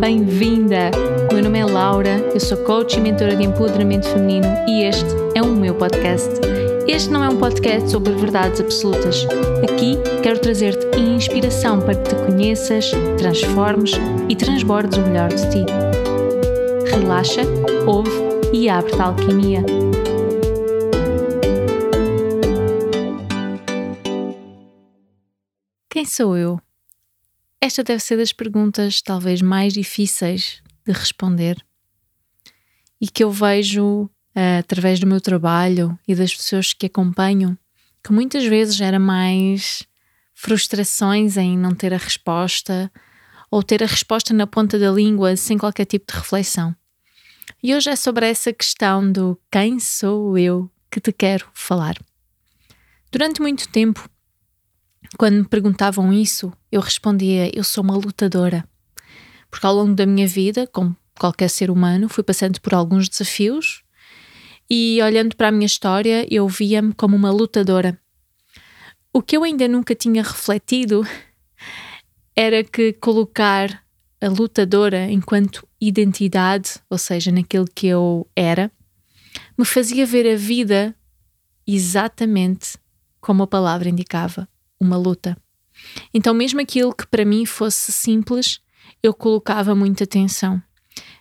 bem-vinda! Meu nome é Laura, eu sou coach e mentora de empoderamento feminino e este é o meu podcast. Este não é um podcast sobre verdades absolutas. Aqui quero trazer-te inspiração para que te conheças, transformes e transbordes o melhor de ti. Relaxa, ouve e abre-te à alquimia. Quem sou eu? Esta deve ser das perguntas talvez mais difíceis de responder e que eu vejo através do meu trabalho e das pessoas que acompanho, que muitas vezes gera mais frustrações em não ter a resposta ou ter a resposta na ponta da língua sem qualquer tipo de reflexão. E hoje é sobre essa questão do quem sou eu que te quero falar. Durante muito tempo, quando me perguntavam isso, eu respondia, eu sou uma lutadora. Porque ao longo da minha vida, como qualquer ser humano, fui passando por alguns desafios e olhando para a minha história, eu via-me como uma lutadora. O que eu ainda nunca tinha refletido era que colocar a lutadora enquanto identidade, ou seja, naquilo que eu era, me fazia ver a vida exatamente como a palavra indicava. Uma luta. Então mesmo aquilo que para mim fosse simples, eu colocava muita atenção.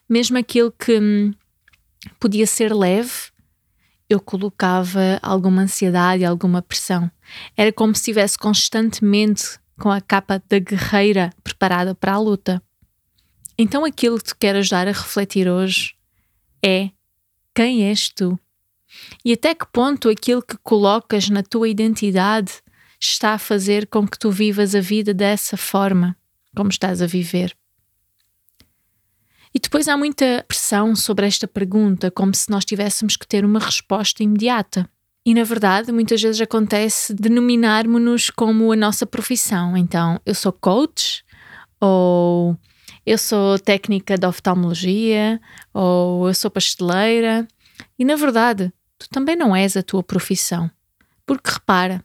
Mesmo aquilo que podia ser leve, eu colocava alguma ansiedade, alguma pressão. Era como se estivesse constantemente com a capa da guerreira preparada para a luta. Então aquilo que te quero ajudar a refletir hoje é quem és tu? E até que ponto aquilo que colocas na tua identidade está a fazer com que tu vivas a vida dessa forma, como estás a viver. E depois há muita pressão sobre esta pergunta, como se nós tivéssemos que ter uma resposta imediata. E na verdade, muitas vezes acontece denominarmos-nos como a nossa profissão. Então, eu sou coach, ou eu sou técnica de oftalmologia, ou eu sou pasteleira. E na verdade, tu também não és a tua profissão. Porque repara,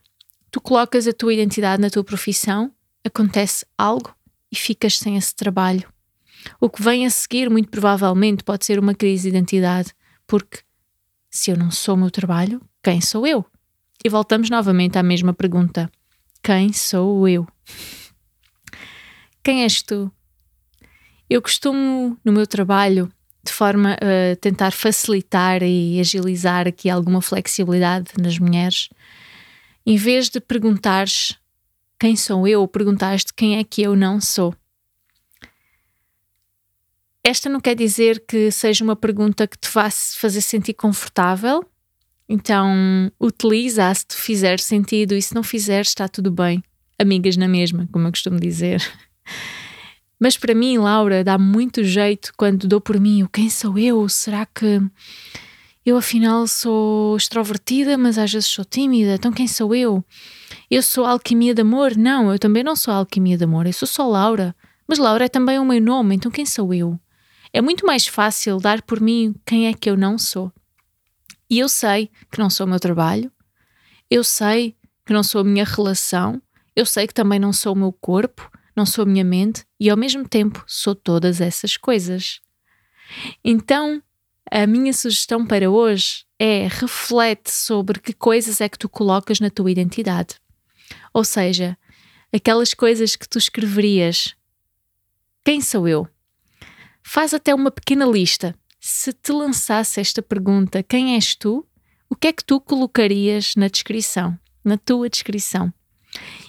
tu colocas a tua identidade na tua profissão, acontece algo e ficas sem esse trabalho. O que vem a seguir, muito provavelmente, pode ser uma crise de identidade, porque se eu não sou o meu trabalho, quem sou eu? E voltamos novamente à mesma pergunta. Quem sou eu? Quem és tu? Eu costumo, no meu trabalho, de forma a tentar facilitar e agilizar aqui alguma flexibilidade nas mulheres, em vez de perguntares quem sou eu, perguntaste quem é que eu não sou. Esta não quer dizer que seja uma pergunta que te vá fazer sentir confortável, então utiliza-a se te fizer sentido e se não fizer está tudo bem. Amigas na mesma, como eu costumo dizer. Mas para mim, Laura, dá muito jeito quando dou por mim o quem sou eu, será que... eu afinal sou extrovertida, mas às vezes sou tímida, então quem sou eu? Eu sou a alquimia de amor? Não, eu também não sou a alquimia de amor, eu sou só Laura. Mas Laura é também o meu nome, então quem sou eu? É muito mais fácil dar por mim quem é que eu não sou. E eu sei que não sou o meu trabalho, eu sei que não sou a minha relação, eu sei que também não sou o meu corpo, não sou a minha mente e ao mesmo tempo sou todas essas coisas. Então... a minha sugestão para hoje é reflete sobre que coisas é que tu colocas na tua identidade. Ou seja, aquelas coisas que tu escreverias. Quem sou eu? Faz até uma pequena lista. Se te lançasse esta pergunta, quem és tu? O que é que tu colocarias na descrição? Na tua descrição.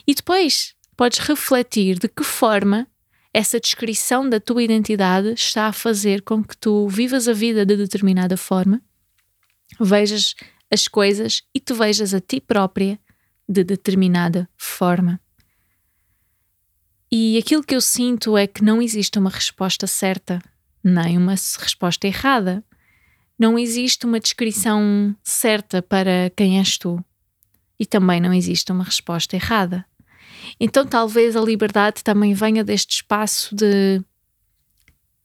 E depois podes refletir de que forma essa descrição da tua identidade está a fazer com que tu vivas a vida de determinada forma, vejas as coisas e tu vejas a ti própria de determinada forma. E aquilo que eu sinto é que não existe uma resposta certa, nem uma resposta errada. Não existe uma descrição certa para quem és tu. E também não existe uma resposta errada. Então talvez a liberdade também venha deste espaço de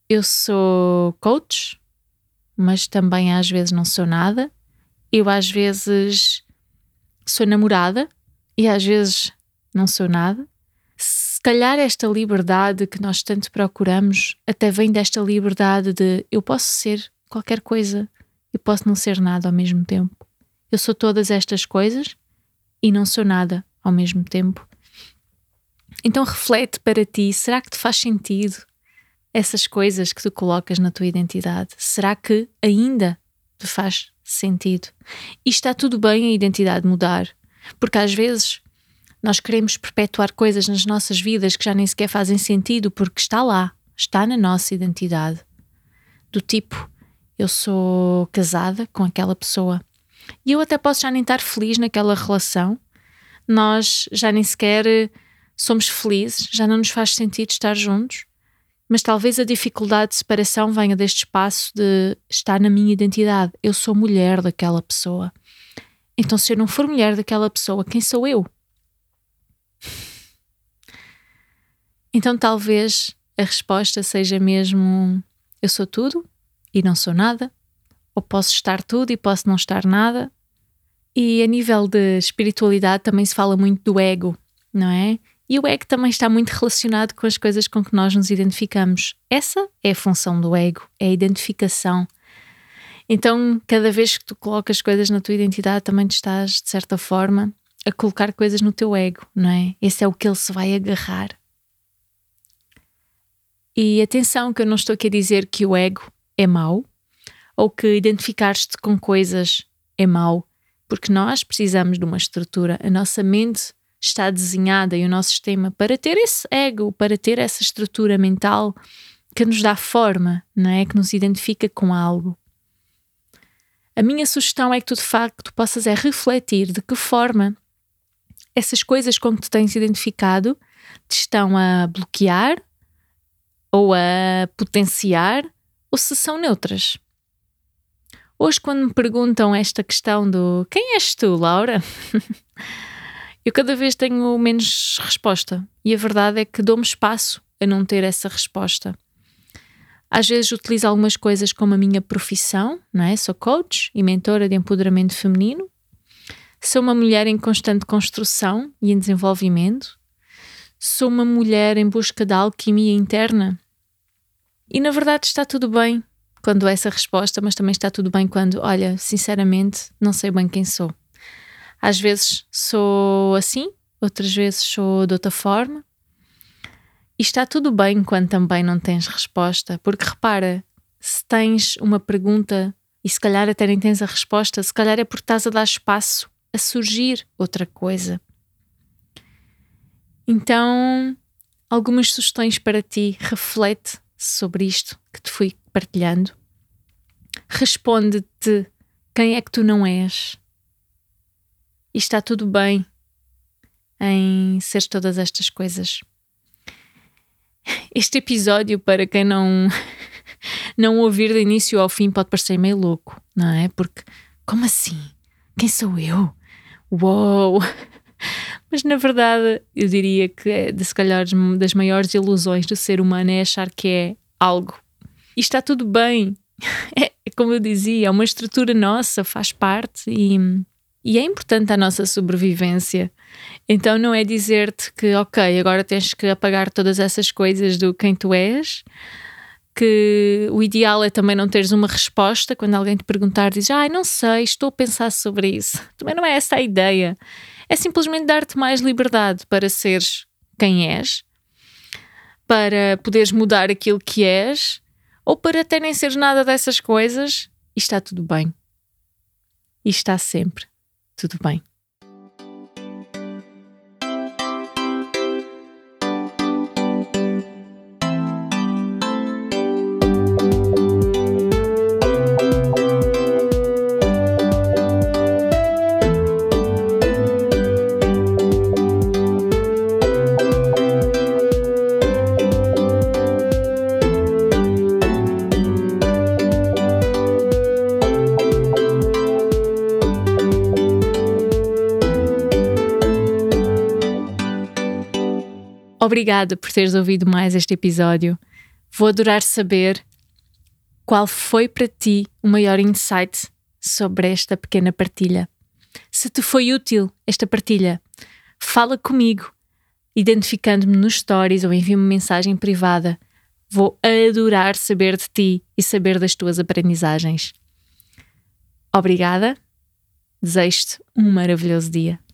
eu sou coach, mas também às vezes não sou nada. Eu às vezes sou namorada e às vezes não sou nada. se calhar esta liberdade que nós tanto procuramos até vem desta liberdade de eu posso ser qualquer coisa e posso não ser nada ao mesmo tempo. Eu sou todas estas coisas e não sou nada ao mesmo tempo. Então reflete para ti, será que te faz sentido essas coisas que tu colocas na tua identidade? Será que ainda te faz sentido? E está tudo bem a identidade mudar, porque às vezes nós queremos perpetuar coisas nas nossas vidas que já nem sequer fazem sentido, porque está lá, está na nossa identidade. Do tipo, eu sou casada com aquela pessoa e eu até posso já nem estar feliz naquela relação, nós já nem sequer somos felizes, já não nos faz sentido estar juntos, mas talvez a dificuldade de separação venha deste espaço de estar na minha identidade. Eu sou mulher daquela pessoa. Então, se eu não for mulher daquela pessoa, quem sou eu? Então talvez a resposta seja mesmo eu sou tudo e não sou nada, ou posso estar tudo e posso não estar nada. E a nível de espiritualidade também se fala muito do ego, não é? E o ego também está muito relacionado com as coisas com que nós nos identificamos. Essa é a função do ego, é a identificação. Então cada vez que tu colocas coisas na tua identidade também te estás, de certa forma, a colocar coisas no teu ego, não é? Esse é o que ele se vai agarrar. E atenção que eu não estou aqui a dizer que o ego é mau ou que identificar-te com coisas é mau, porque nós precisamos de uma estrutura. A nossa mente está desenhada e o nosso sistema para ter esse ego, para ter essa estrutura mental que nos dá forma, não é? Que nos identifica com algo. A minha sugestão é que tu de facto possas refletir de que forma essas coisas com que te tens identificado te estão a bloquear ou a potenciar, ou se são neutras. Hoje, quando me perguntam esta questão do quem és tu, Laura? Eu cada vez tenho menos resposta. E a verdade é que dou-me espaço a não ter essa resposta. Às vezes utilizo algumas coisas como a minha profissão, não é? Sou coach e mentora de empoderamento feminino. Sou uma mulher em constante construção e em desenvolvimento. Sou uma mulher em busca da alquimia interna. E na verdade está tudo bem quando dou essa resposta, mas também está tudo bem quando, olha, sinceramente, não sei bem quem sou. Às vezes sou assim, outras vezes sou de outra forma. E está tudo bem quando também não tens resposta, porque repara, se tens uma pergunta e se calhar até nem tens a resposta, se calhar é porque estás a dar espaço a surgir outra coisa. Então, algumas sugestões para ti, reflete sobre isto que te fui partilhando. Responde-te quem é que tu não és. E está tudo bem em seres todas estas coisas. Este episódio, para quem não ouvir de início ao fim, pode parecer meio louco, não é? Porque, como assim? Quem sou eu? Uou! Mas na verdade eu diria que se calhar das maiores ilusões do ser humano é achar que é algo. E está tudo bem. É, como eu dizia, é uma estrutura nossa, faz parte e é importante à nossa sobrevivência. Então não é dizer-te que ok, agora tens que apagar todas essas coisas do quem tu és, que o ideal é também não teres uma resposta quando alguém te perguntar, dizes, não sei, estou a pensar sobre isso. Também não é essa a ideia. É simplesmente dar-te mais liberdade para seres quem és, para poderes mudar aquilo que és, ou para até nem seres nada dessas coisas, e está tudo bem. E está sempre tudo bem. Obrigada por teres ouvido mais este episódio. Vou adorar saber qual foi para ti o maior insight sobre esta pequena partilha. Se te foi útil esta partilha, fala comigo identificando-me nos stories ou envia-me mensagem privada. Vou adorar saber de ti e saber das tuas aprendizagens. Obrigada. Desejo-te um maravilhoso dia.